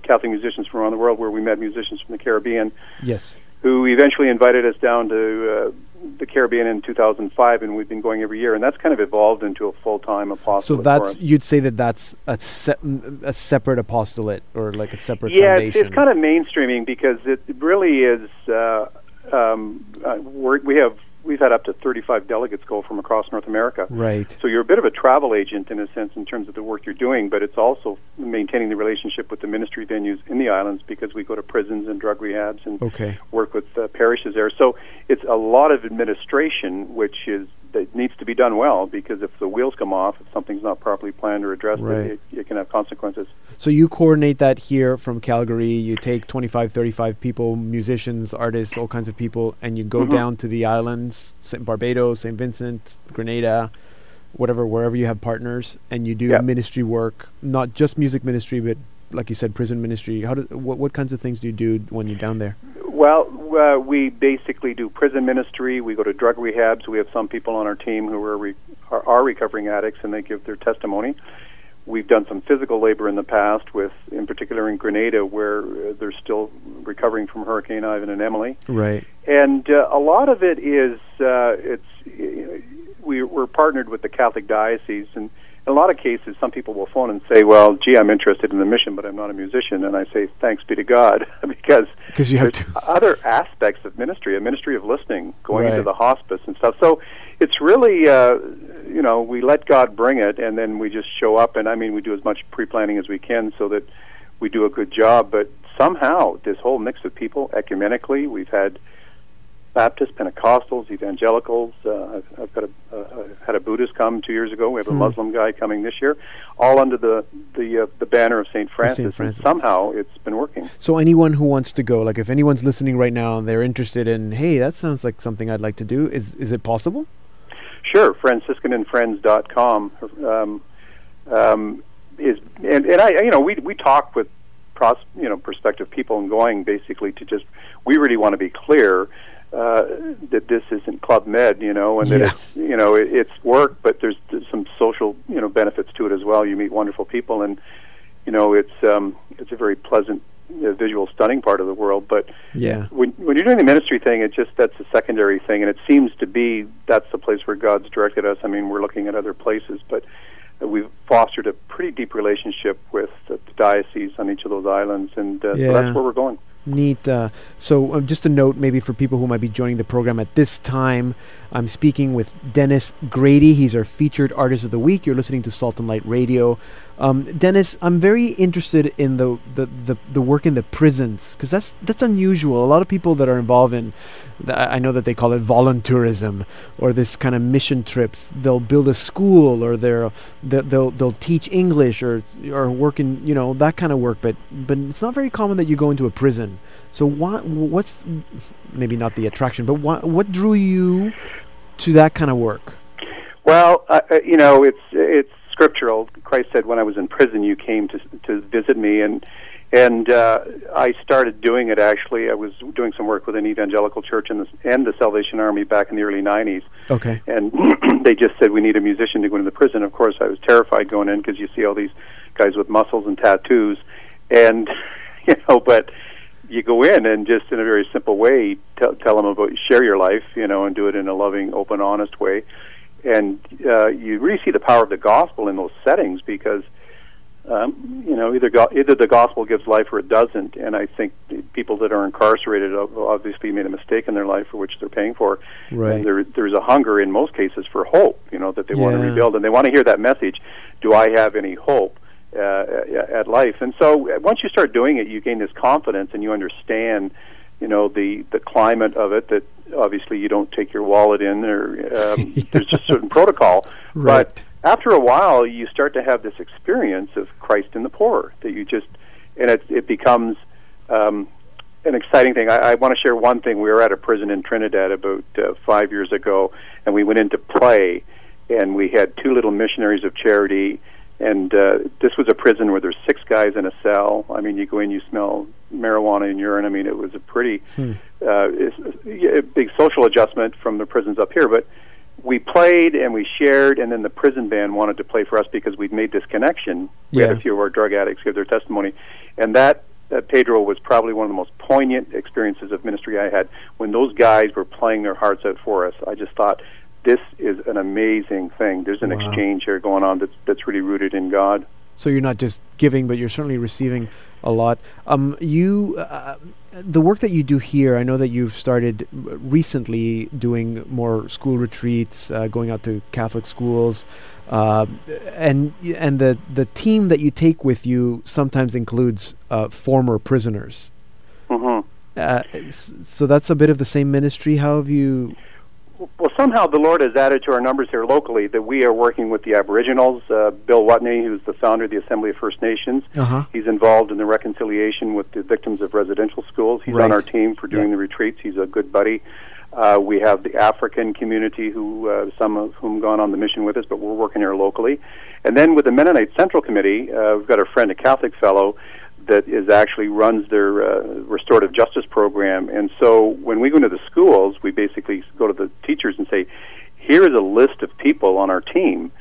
Catholic musicians from around the world where we met musicians from the Caribbean. Yes. Who eventually invited us down to uh, the Caribbean in two thousand five, and we've been going every year, and that's kind of evolved into a full-time apostolate. So that's you'd say that that's a, se a separate apostolate or like a separate yeah, foundation. Yeah, it's, it's kind of mainstreaming because it really is. Uh, Um, uh, we're, we have we've had up to thirty-five delegates go from across North America. Right. So you're a bit of a travel agent in a sense in terms of the work you're doing, but it's also maintaining the relationship with the ministry venues in the islands, because we go to prisons and drug rehabs and okay. work with uh, parishes there. So it's a lot of administration, which is that needs to be done well, because if the wheels come off, if something's not properly planned or addressed, right. it, it can have consequences. So you coordinate that here from Calgary. You take twenty-five, thirty-five people, musicians, artists, all kinds of people, and you go mm-hmm. down to the islands, Saint Barbados, Saint Vincent, Grenada, whatever, wherever you have partners, and you do yep. ministry work, not just music ministry, but like you said, prison ministry. How do, wh what kinds of things do you do when you're down there? Well, uh, we basically do prison ministry. We go to drug rehabs. We have some people on our team who are, re are, are recovering addicts, and they give their testimony. We've done some physical labor in the past, with, in particular in Grenada, where uh, they're still recovering from Hurricane Ivan and Emily. Right. And uh, a lot of it is uh, it's uh, we, we're partnered with the Catholic diocese, and in a lot of cases, some people will phone and say, well, gee, I'm interested in the mission, but I'm not a musician. And I say, thanks be to God, because you have there's other aspects of ministry, a ministry of listening, going right. into the hospice and stuff. So it's really, uh, you know, we let God bring it, and then we just show up. And, I mean, we do as much pre-planning as we can so that we do a good job. But somehow, this whole mix of people, ecumenically, we've had Baptists, Pentecostals, Evangelicals. Uh, I've, I've got a, uh, had a Buddhist come two years ago. We have a hmm. Muslim guy coming this year, all under the the, uh, the banner of Saint Francis. Saint Francis. And somehow it's been working. So anyone who wants to go, like if anyone's listening right now and they're interested in, hey, that sounds like something I'd like to do, is is it possible? Sure, Franciscan and Friends dot com um, um, is, and, and I, you know, we we talk with, pros, you know, prospective people and going basically to just, we really want to be clear. Uh, that this isn't Club Med, you know, and that yeah. it's, you know, it, it's work, but there's, there's some social, you know, benefits to it as well. You meet wonderful people, and you know, it's um, it's a very pleasant, uh, visual, stunning part of the world. But yeah, when when you're doing the ministry thing, it just that's a secondary thing, and it seems to be that's the place where God's directed us. I mean, we're looking at other places, but we've fostered a pretty deep relationship with the diocese on each of those islands, and uh, yeah. so that's where we're going. Neat. Uh, so uh, just a note maybe for people who might be joining the program at this time, I'm speaking with Dennis Grady. He's our featured artist of the week. You're listening to Salt and Light Radio. Um, Dennis, I'm very interested in the the, the, the work in the prisons, because that's that's unusual. A lot of people that are involved in, the, I know that they call it volunteerism or this kind of mission trips. They'll build a school, or they'll they'll they'll teach English, or or work in, you know, that kind of work. But but it's not very common that you go into a prison. So what what's maybe not the attraction, but what what drew you to that kind of work? Well, uh, you know, it's it's. scriptural. Christ said, "When I was in prison, you came to to visit me," and and uh, I started doing it. Actually, I was doing some work with an evangelical church and the, and the Salvation Army back in the early nineties. Okay, and they just said, "We need a musician to go into the prison." Of course, I was terrified going in because you see all these guys with muscles and tattoos, and you know, but you go in and just in a very simple way, t- tell them about share your life, you know, and do it in a loving, open, honest way. And uh, you really see the power of the gospel in those settings, because um, you know either go- either the gospel gives life or it doesn't. And I think people that are incarcerated obviously made a mistake in their life for which they're paying for. Right. And there, there's a hunger in most cases for hope. You know that they yeah. want to rebuild, and they want to hear that message. Do I have any hope uh, at life? And so once you start doing it, you gain this confidence, and you understand, you know, the the climate of it, that obviously you don't take your wallet in, or um, yeah. there's just certain protocol. Right. But after a while, you start to have this experience of Christ in the poor, that you just, and it, it becomes um, an exciting thing. I, I want to share one thing. We were at a prison in Trinidad about uh, five years ago, and we went into play, and we had two little missionaries of charity. And uh, this was a prison where there's six guys in a cell. I mean, you go in, you smell marijuana and urine. I mean, it was a pretty hmm. uh, a big social adjustment from the prisons up here. But we played and we shared, and then the prison band wanted to play for us because we'd made this connection. We yeah. had a few of our drug addicts give their testimony. And that, uh, Pedro, was probably one of the most poignant experiences of ministry I had. When those guys were playing their hearts out for us, I just thought, this is an amazing thing. There's an wow. exchange here going on that's that's really rooted in God. So you're not just giving, but you're certainly receiving a lot. Um, you, uh, the work that you do here, I know that you've started recently doing more school retreats, uh, going out to Catholic schools, uh, and and the the team that you take with you sometimes includes uh, former prisoners. Mm-hmm. Uh, so that's a bit of the same ministry. How have you? Well, somehow the Lord has added to our numbers here locally that we are working with the Aboriginals. Uh, Bill Watney, who's the founder of the Assembly of First Nations, uh-huh. he's involved in the reconciliation with the victims of residential schools. He's right. on our team for doing yeah. the retreats. He's a good buddy. Uh, we have the African community, who uh, some of whom gone on the mission with us, but we're working here locally. And then with the Mennonite Central Committee, uh, we've got a friend, a Catholic fellow, that is actually runs their uh, restorative justice program. And so when we go into the schools, we basically go to the teachers and say, here is a list of people on our team.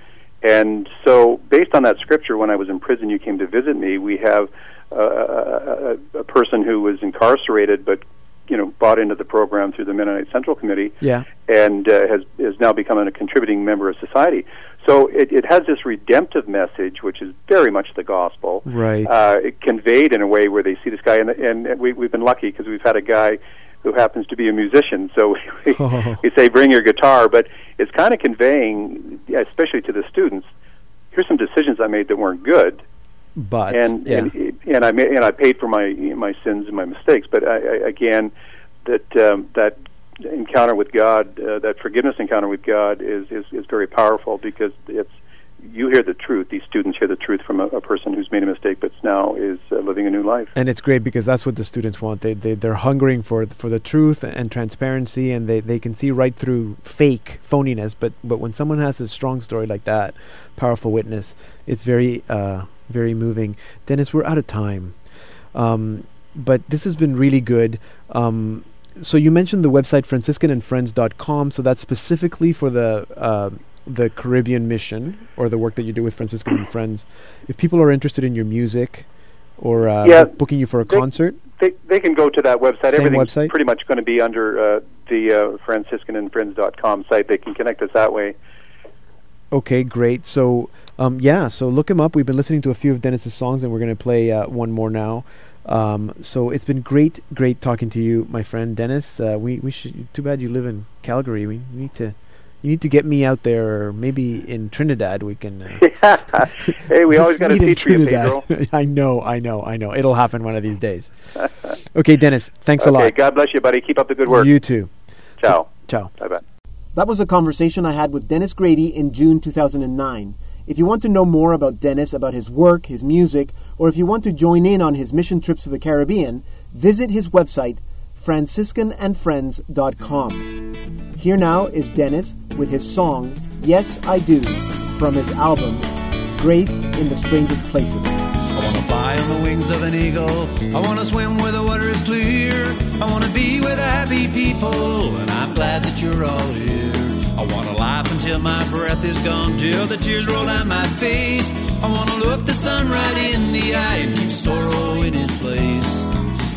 And so based on that scripture, when I was in prison, you came to visit me, we have uh, a, a person who was incarcerated but, you know, bought into the program through the Mennonite Central Committee yeah. and uh, has is now become a contributing member of society. So it, it has this redemptive message, which is very much the gospel, right. uh, it conveyed in a way where they see this guy, and, and we, we've been lucky because we've had a guy who happens to be a musician, so we, oh. we say, bring your guitar, but it's kind of conveying, especially to the students, here's some decisions I made that weren't good, but and yeah. and, and I made, and I paid for my my sins and my mistakes, but I, I, again, that um, that. encounter with God, uh, that forgiveness encounter with God is, is, is very powerful, because it's you hear the truth. These students hear the truth from a, a person who's made a mistake, but now is uh, living a new life. And it's great because that's what the students want. They, they, they're hungering for for the truth and transparency, and they, they can see right through fake phoniness. But, but when someone has a strong story like that, powerful witness, it's very, uh, very moving. Dennis, we're out of time. Um, but this has been really good. Um, So you mentioned the website franciscan and friends dot com, so that's specifically for the uh, the Caribbean mission or the work that you do with Franciscan and Friends. If people are interested in your music or uh, yeah, booking you for a they, concert, they they can go to that website. Same Everything's website? Pretty much going to be under uh, the uh, franciscan and friends dot com site. They can connect us that way. Okay, great. So um, yeah, so look him up. We've been listening to a few of Dennis's songs, and we're going to play uh, one more now. Um, so it's been great, great talking to you, my friend Dennis. Uh, we we should. Too bad you live in Calgary. We need to You need to get me out there, or maybe in Trinidad we can... Uh, hey, we always got to teach for you, Pedro. I know, I know, I know. It'll happen one of these days. Okay, Dennis, thanks okay, a lot. Okay, God bless you, buddy. Keep up the good work. You too. Ciao. So, ciao. Bye-bye. That was a conversation I had with Dennis Grady in June two thousand nine. If you want to know more about Dennis, about his work, his music, or if you want to join in on his mission trips to the Caribbean, visit his website, franciscan and friends dot com. Here now is Dennis with his song, Yes I Do, from his album, Grace in the Strangest Places. I want to fly on the wings of an eagle. I want to swim where the water is clear. I want to be with happy people, and I'm glad that you're all here. I want to laugh until my breath is gone, till the tears roll down my face. I want to look the sun right in the eye and keep sorrow in its place.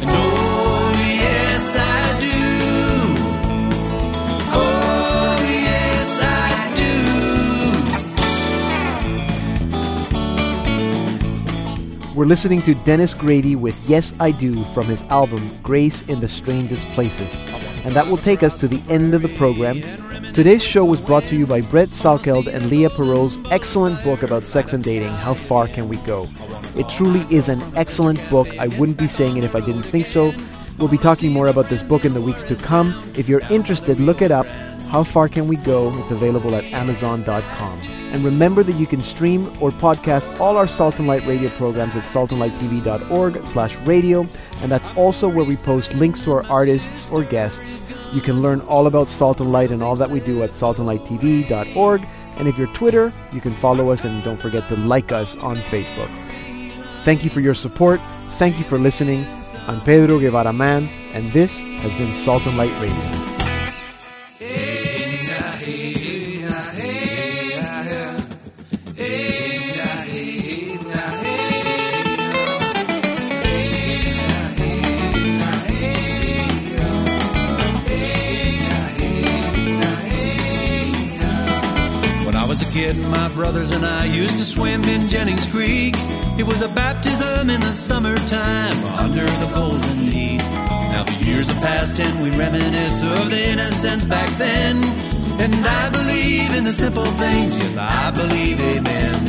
And oh, yes, I do. Oh, yes, I do. We're listening to Dennis Grady with Yes, I Do from his album, Grace in the Strangest Places. And that will take us to the end of the program. Today's show was brought to you by Brett Salkeld and Leah Perrault's excellent book about sex and dating, How Far Can We Go? It truly is an excellent book. I wouldn't be saying it if I didn't think so. We'll be talking more about this book in the weeks to come. If you're interested, look it up, How Far Can We Go? It's available at amazon dot com. And remember that you can stream or podcast all our Salt and Light radio programs at salt and light t v dot org slash radio, and that's also where we post links to our artists or guests. You can learn all about Salt and Light and all that we do at salt and light t v dot org, and if you're Twitter, you can follow us, and don't forget to like us on Facebook. Thank you for your support. Thank you for listening. I'm Pedro Guevara Mann, and this has been Salt and Light Radio. My brothers and I used to swim in Jennings Creek. It was a baptism in the summertime under the golden leaf. Now the years have passed and we reminisce of the innocence back then. And I believe in the simple things, yes I believe, amen.